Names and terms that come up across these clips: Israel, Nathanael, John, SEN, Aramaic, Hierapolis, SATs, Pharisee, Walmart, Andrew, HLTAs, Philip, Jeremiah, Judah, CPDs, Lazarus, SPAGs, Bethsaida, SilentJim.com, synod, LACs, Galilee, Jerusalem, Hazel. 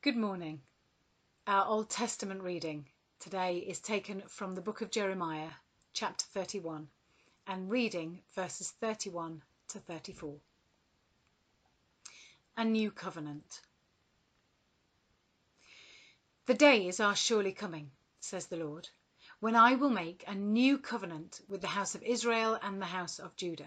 Good morning. Our Old Testament reading today is taken from the book of Jeremiah, chapter 31, and reading verses 31 to 34. A New Covenant. The days are surely coming, says the Lord, when I will make a new covenant with the house of Israel and the house of Judah.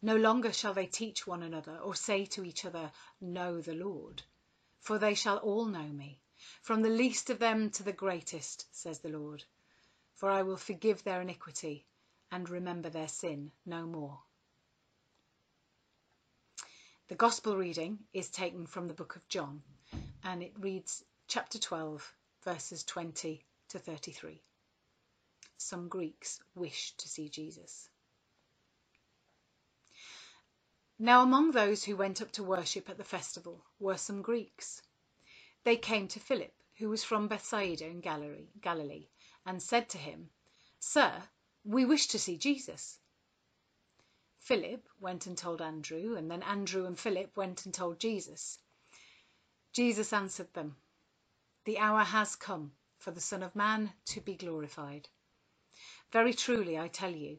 No longer shall they teach one another or say to each other, know the Lord, for they shall all know me, from the least of them to the greatest, says the Lord, for I will forgive their iniquity and remember their sin no more. The Gospel reading is taken from the book of John, and it reads chapter 12, verses 20 to 33. Some Greeks wished to see Jesus. Now among those who went up to worship at the festival were some Greeks. They came to Philip, who was from Bethsaida in Galilee, and said to him, Sir, we wish to see Jesus. Philip went and told Andrew, and then Andrew and Philip went and told Jesus. Jesus answered them, The hour has come for the Son of Man to be glorified. Very truly I tell you,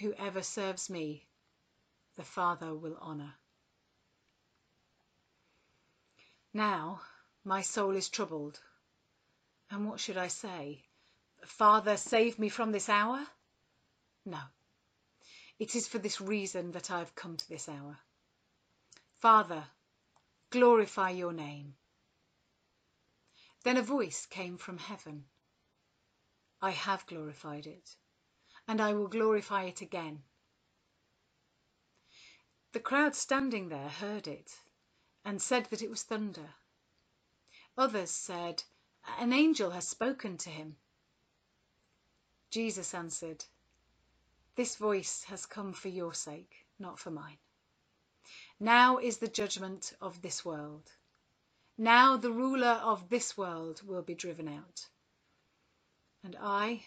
Whoever serves me, the Father will honour. Now my soul is troubled, and what should I say? Father, save me from this hour? No, it is for this reason that I have come to this hour. Father, glorify your name. Then a voice came from heaven. I have glorified it, and I will glorify it again. The crowd standing there heard it and said that it was thunder. Others said, An angel has spoken to him. Jesus answered, This voice has come for your sake, not for mine. Now is the judgment of this world. Now the ruler of this world will be driven out. And I,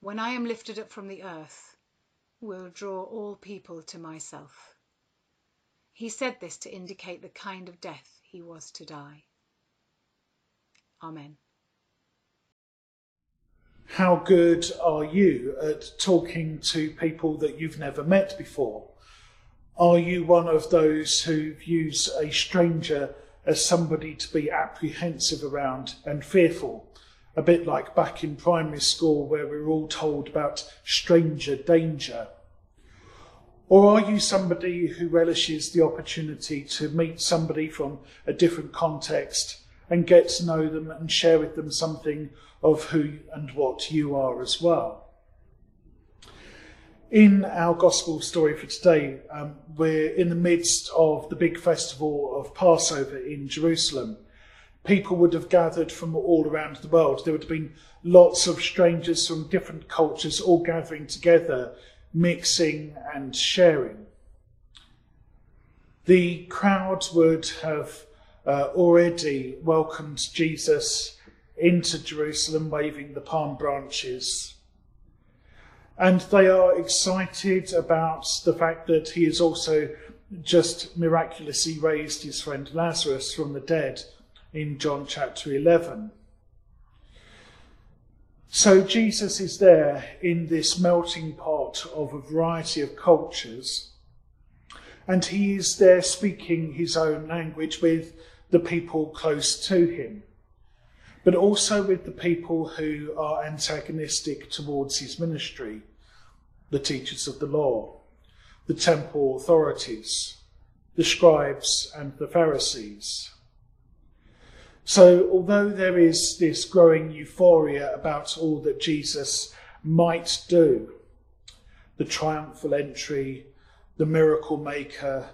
when I am lifted up from the earth, will draw all people to myself. He said this to indicate the kind of death he was to die. Amen. How good are you at talking to people that you've never met before? Are you one of those who views a stranger as somebody to be apprehensive around and fearful? A bit like back in primary school where we were all told about stranger danger. Or are you somebody who relishes the opportunity to meet somebody from a different context and get to know them and share with them something of who and what you are as well? In our gospel story for today, we're in the midst of the big festival of Passover in Jerusalem. People would have gathered from all around the world. There would have been lots of strangers from different cultures all gathering together, mixing and sharing. The crowd would have already welcomed Jesus into Jerusalem, waving the palm branches. And they are excited about the fact that he has also just miraculously raised his friend Lazarus from the dead, in John chapter 11. So Jesus is there in this melting pot of a variety of cultures, and he is there speaking his own language with the people close to him. but also with the people who are antagonistic towards his ministry, the teachers of the law, the temple authorities, the scribes and the Pharisees. So although there is this growing euphoria about all that Jesus might do, the triumphal entry, the miracle maker,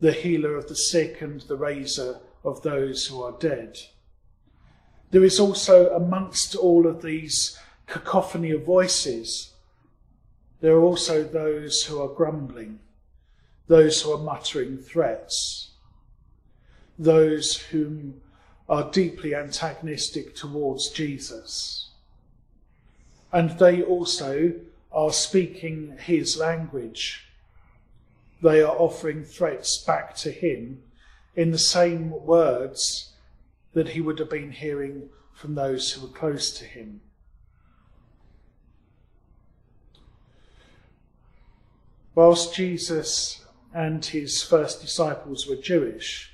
the healer of the sick and the raiser of those who are dead, there is also amongst all of these cacophony of voices, there are also those who are grumbling, those who are muttering threats, those whom are deeply antagonistic towards Jesus. And they also are speaking his language. They are offering threats back to him in the same words that he would have been hearing from those who were close to him. Whilst Jesus and his first disciples were Jewish,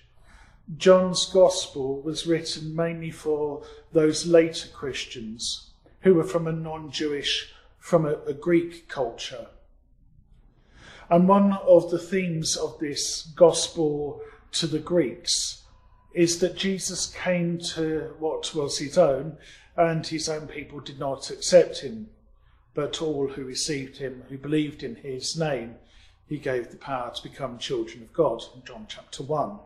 John's Gospel was written mainly for those later Christians who were from a non-Jewish, from a Greek culture. And one of the themes of this Gospel to the Greeks is that Jesus came to what was his own, and his own people did not accept him. But all who received him, who believed in his name, he gave the power to become children of God, in John chapter 1.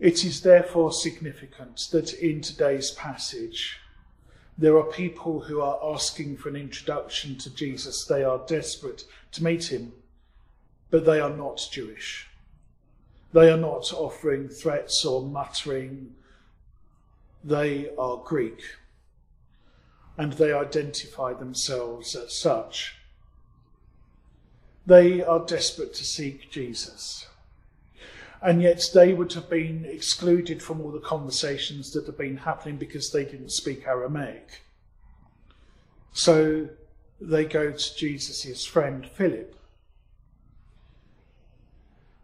It is therefore significant that in today's passage, there are people who are asking for an introduction to Jesus. They are desperate to meet him, but they are not Jewish. They are not offering threats or muttering. They are Greek, and they identify themselves as such. They are desperate to seek Jesus. And yet they would have been excluded from all the conversations that have been happening because they didn't speak Aramaic. So they go to Jesus' friend Philip.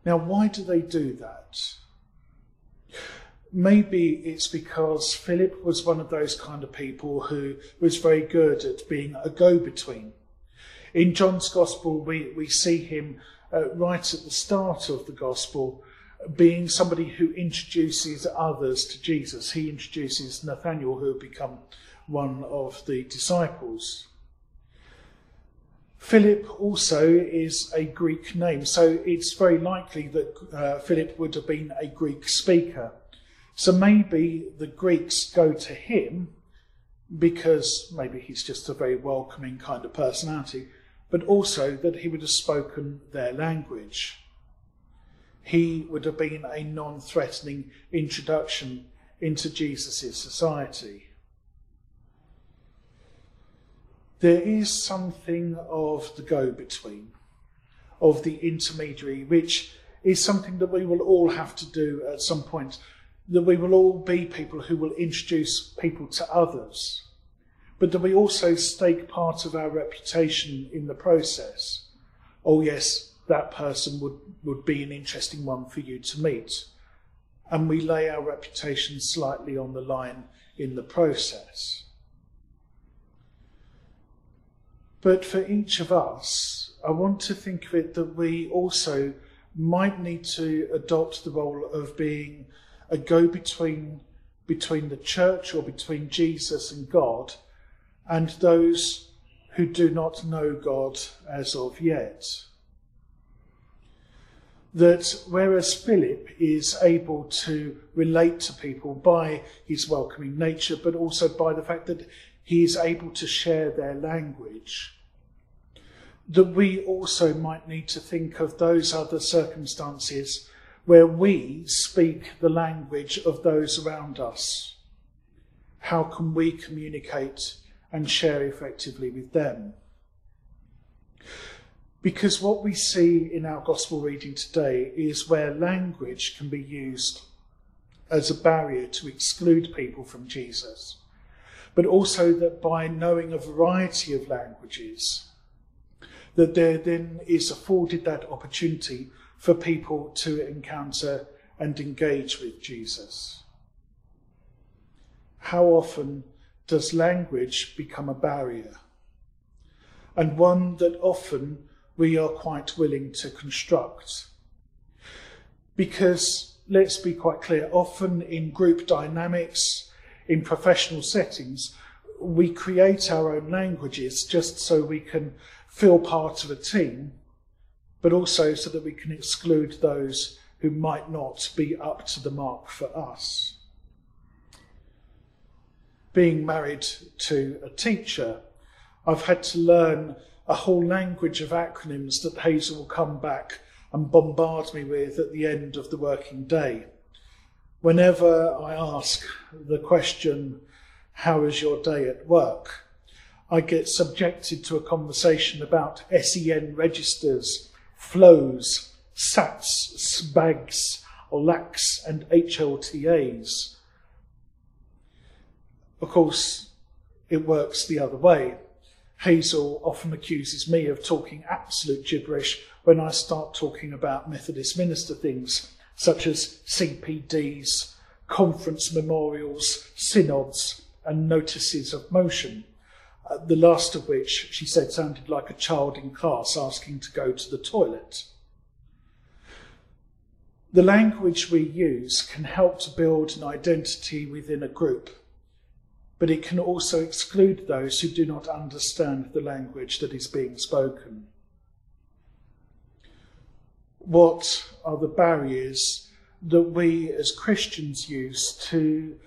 Now, why do they do that? Maybe it's because Philip was one of those kind of people who was very good at being a go-between. In John's Gospel, we see him right at the start of the Gospel, being somebody who introduces others to Jesus. He introduces Nathanael, who will become one of the disciples. Philip also is a Greek name, so it's very likely that Philip would have been a Greek speaker. So maybe the Greeks go to him because maybe he's just a very welcoming kind of personality, but also that he would have spoken their language. He would have been a non-threatening introduction into Jesus' society. There is something of the go-between, of the intermediary, which is something that we will all have to do at some point, that we will all be people who will introduce people to others, but that we also stake part of our reputation in the process. Oh yes, that person would be an interesting one for you to meet. And we lay our reputation slightly on the line in the process. But for each of us, I want to think of it that we also might need to adopt the role of being a go-between between the church or between Jesus and God and those who do not know God as of yet. That whereas Philip is able to relate to people by his welcoming nature, but also by the fact that he is able to share their language, that we also might need to think of those other circumstances where we speak the language of those around us. How can we communicate and share effectively with them? Because what we see in our Gospel reading today is where language can be used as a barrier to exclude people from Jesus, but also that by knowing a variety of languages, that there then is afforded that opportunity for people to encounter and engage with Jesus. how often does language become a barrier, and one that often we are quite willing to construct? Because let's be quite clear, often in group dynamics, in professional settings, we create our own languages just so we can feel part of a team, but also so that we can exclude those who might not be up to the mark for us. Being married to a teacher, I've had to learn a whole language of acronyms that Hazel will come back and bombard me with at the end of the working day. Whenever I ask the question, "How was your day at work?" I get subjected to a conversation about SEN registers, flows, SATs, SPAGs, LACs and HLTAs. Of course, it works the other way. Hazel often accuses me of talking absolute gibberish when I start talking about Methodist minister things, such as CPDs, conference memorials, synods, and notices of motion, the last of which she said sounded like a child in class asking to go to the toilet. The language we use can help to build an identity within a group, but it can also exclude those who do not understand the language that is being spoken. What are the barriers that we as Christians use to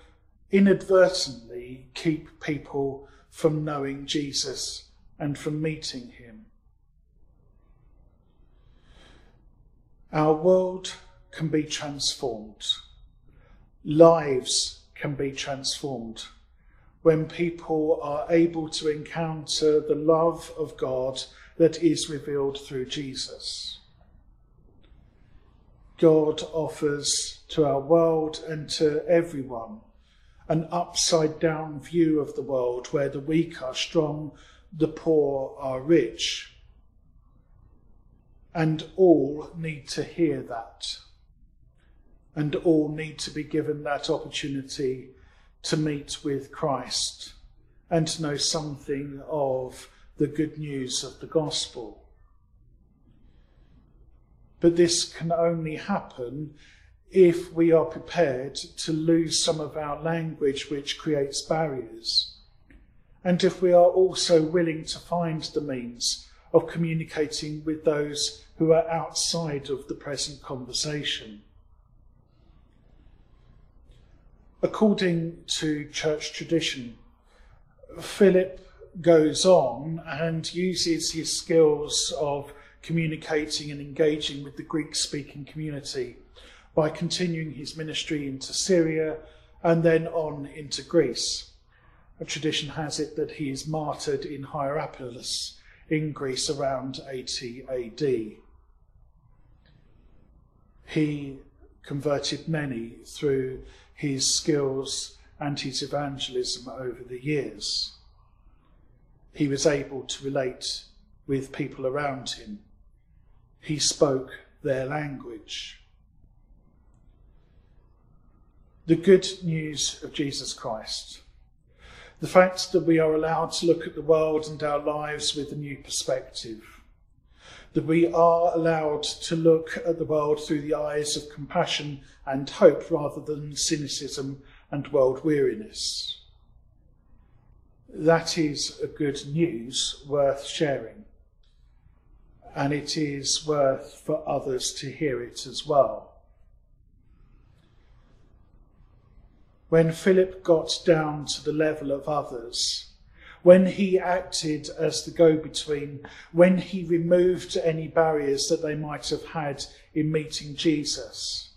inadvertently keep people from knowing Jesus and from meeting him? Our world can be transformed. Lives can be transformed when people are able to encounter the love of God that is revealed through Jesus. God offers to our world and to everyone an upside-down view of the world where the weak are strong, the poor are rich, and all need to hear that, and all need to be given that opportunity to meet with Christ and to know something of the good news of the gospel. But this can only happen if we are prepared to lose some of our language which creates barriers, and if we are also willing to find the means of communicating with those who are outside of the present conversation. According to church tradition, Philip goes on and uses his skills of communicating and engaging with the Greek-speaking community by continuing his ministry into Syria and then on into Greece. A tradition has it that he is martyred in Hierapolis in Greece around 80 AD. He converted many through his skills and his evangelism over the years. He was able to relate with people around him. He spoke their language. The good news of Jesus Christ, the fact that we are allowed to look at the world and our lives with a new perspective, that we are allowed to look at the world through the eyes of compassion and hope rather than cynicism and world weariness. That is a good news worth sharing, and it is worth for others to hear it as well. When Philip got down to the level of others, when he acted as the go-between, when he removed any barriers that they might have had in meeting Jesus,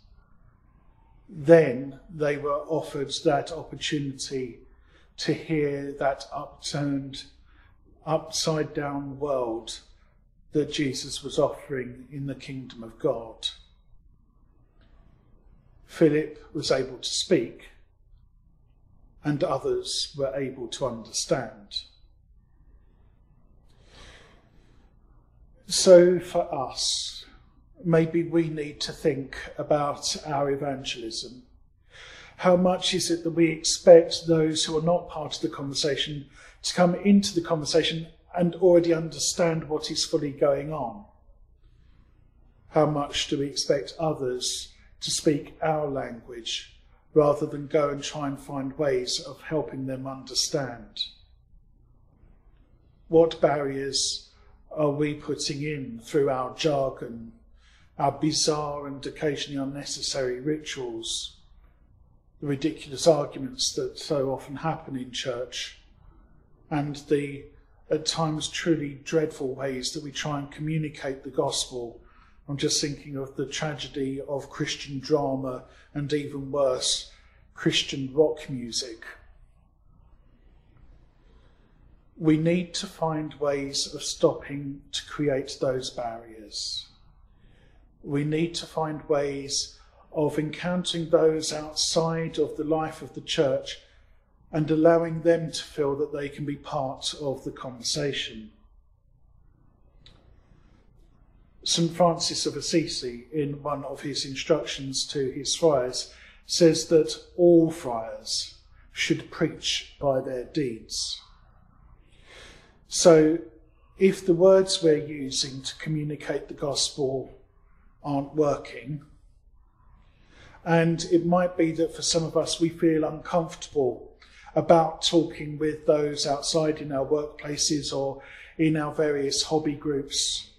then they were offered that opportunity to hear that upturned, upside-down world that Jesus was offering in the kingdom of God. Philip was able to speak, and others were able to understand. So for us, maybe we need to think about our evangelism. How much is it that we expect those who are not part of the conversation to come into the conversation and already understand what is fully going on? How much do we expect others to speak our language rather than go and try and find ways of helping them understand? What barriers are we putting in through our jargon, our bizarre and occasionally unnecessary rituals, the ridiculous arguments that so often happen in church, and the at times truly dreadful ways that we try and communicate the gospel? I'm just thinking of the tragedy of Christian drama and, even worse, Christian rock music. We need to find ways of stopping to create those barriers. We need to find ways of encountering those outside of the life of the church and allowing them to feel that they can be part of the conversation. St. Francis of Assisi, in one of his instructions to his friars, says that all friars should preach by their deeds. So if the words we're using to communicate the gospel aren't working, and it might be that for some of us we feel uncomfortable about talking with those outside in our workplaces or in our various hobby groups,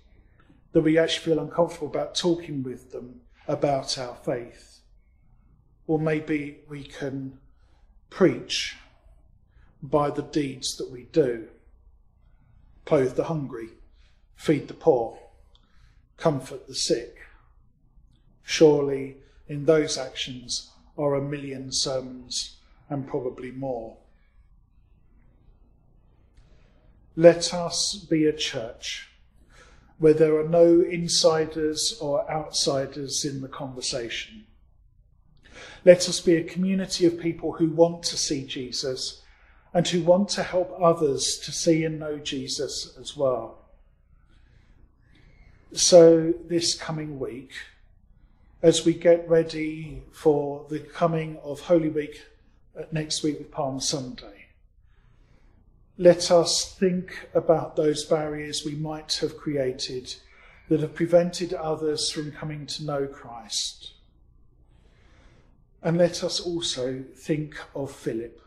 that we actually feel uncomfortable about talking with them about our faith. Or maybe we can preach by the deeds that we do. Clothe the hungry, feed the poor, comfort the sick. Surely in those actions are 1,000,000 sermons and probably more. Let us be a church where there are no insiders or outsiders in the conversation. Let us be a community of people who want to see Jesus and who want to help others to see and know Jesus as well. So this coming week, as we get ready for the coming of Holy Week next week with Palm Sunday, let us think about those barriers we might have created that have prevented others from coming to know Christ. And let us also think of Philip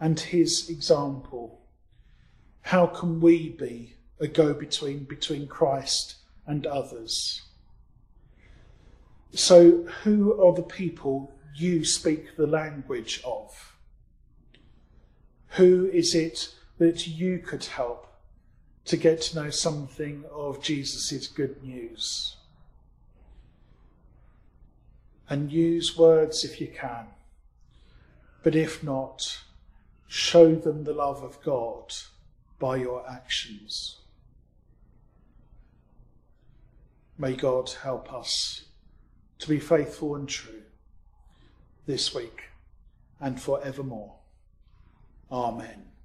and his example. How can we be a go-between between Christ and others? So who are the people you speak the language of? Who is it that you could help to get to know something of Jesus' good news? And use words if you can, but if not, show them the love of God by your actions. May God help us to be faithful and true this week and forevermore. Amen.